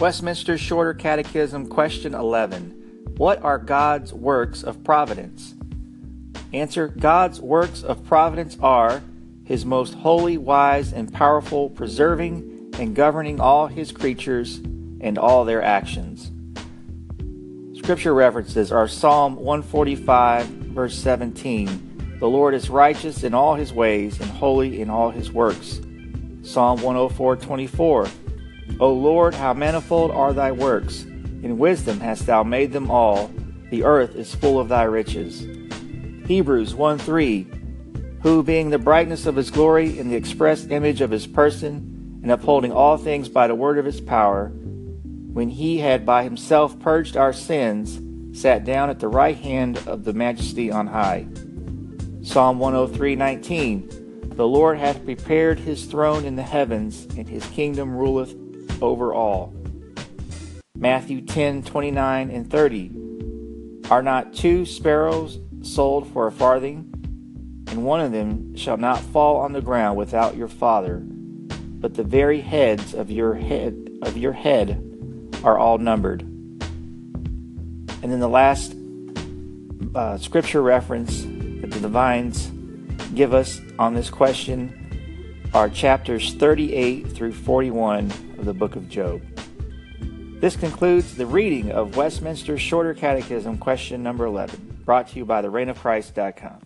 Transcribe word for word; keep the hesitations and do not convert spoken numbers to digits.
Westminster Shorter Catechism, Question eleven. What are God's works of providence? Answer. God's works of providence are His most holy, wise, and powerful, preserving and governing all His creatures and all their actions. Scripture references are Psalm one forty-five, verse seventeen. The Lord is righteous in all His ways and holy in all His works. Psalm one oh four, twenty-four. O Lord, how manifold are Thy works! In wisdom hast Thou made them all. The earth is full of Thy riches. Hebrews one three. Who, being the brightness of His glory and the express image of His person, and upholding all things by the word of His power, when He had by Himself purged our sins, sat down at the right hand of the Majesty on high. Psalm one oh three, nineteen. The Lord hath prepared His throne in the heavens, and His kingdom ruleth over all. Matthew ten, twenty-nine and thirty. Are not two sparrows sold for a farthing? And one of them shall not fall on the ground without your Father, but the very heads of your head of your head are all numbered. And then the last uh, scripture reference that the divines give us on this question are chapters thirty-eight through forty-one of the book of Job. This concludes the reading of Westminster Shorter Catechism, question number eleven, brought to you by the reign of Christ dot com.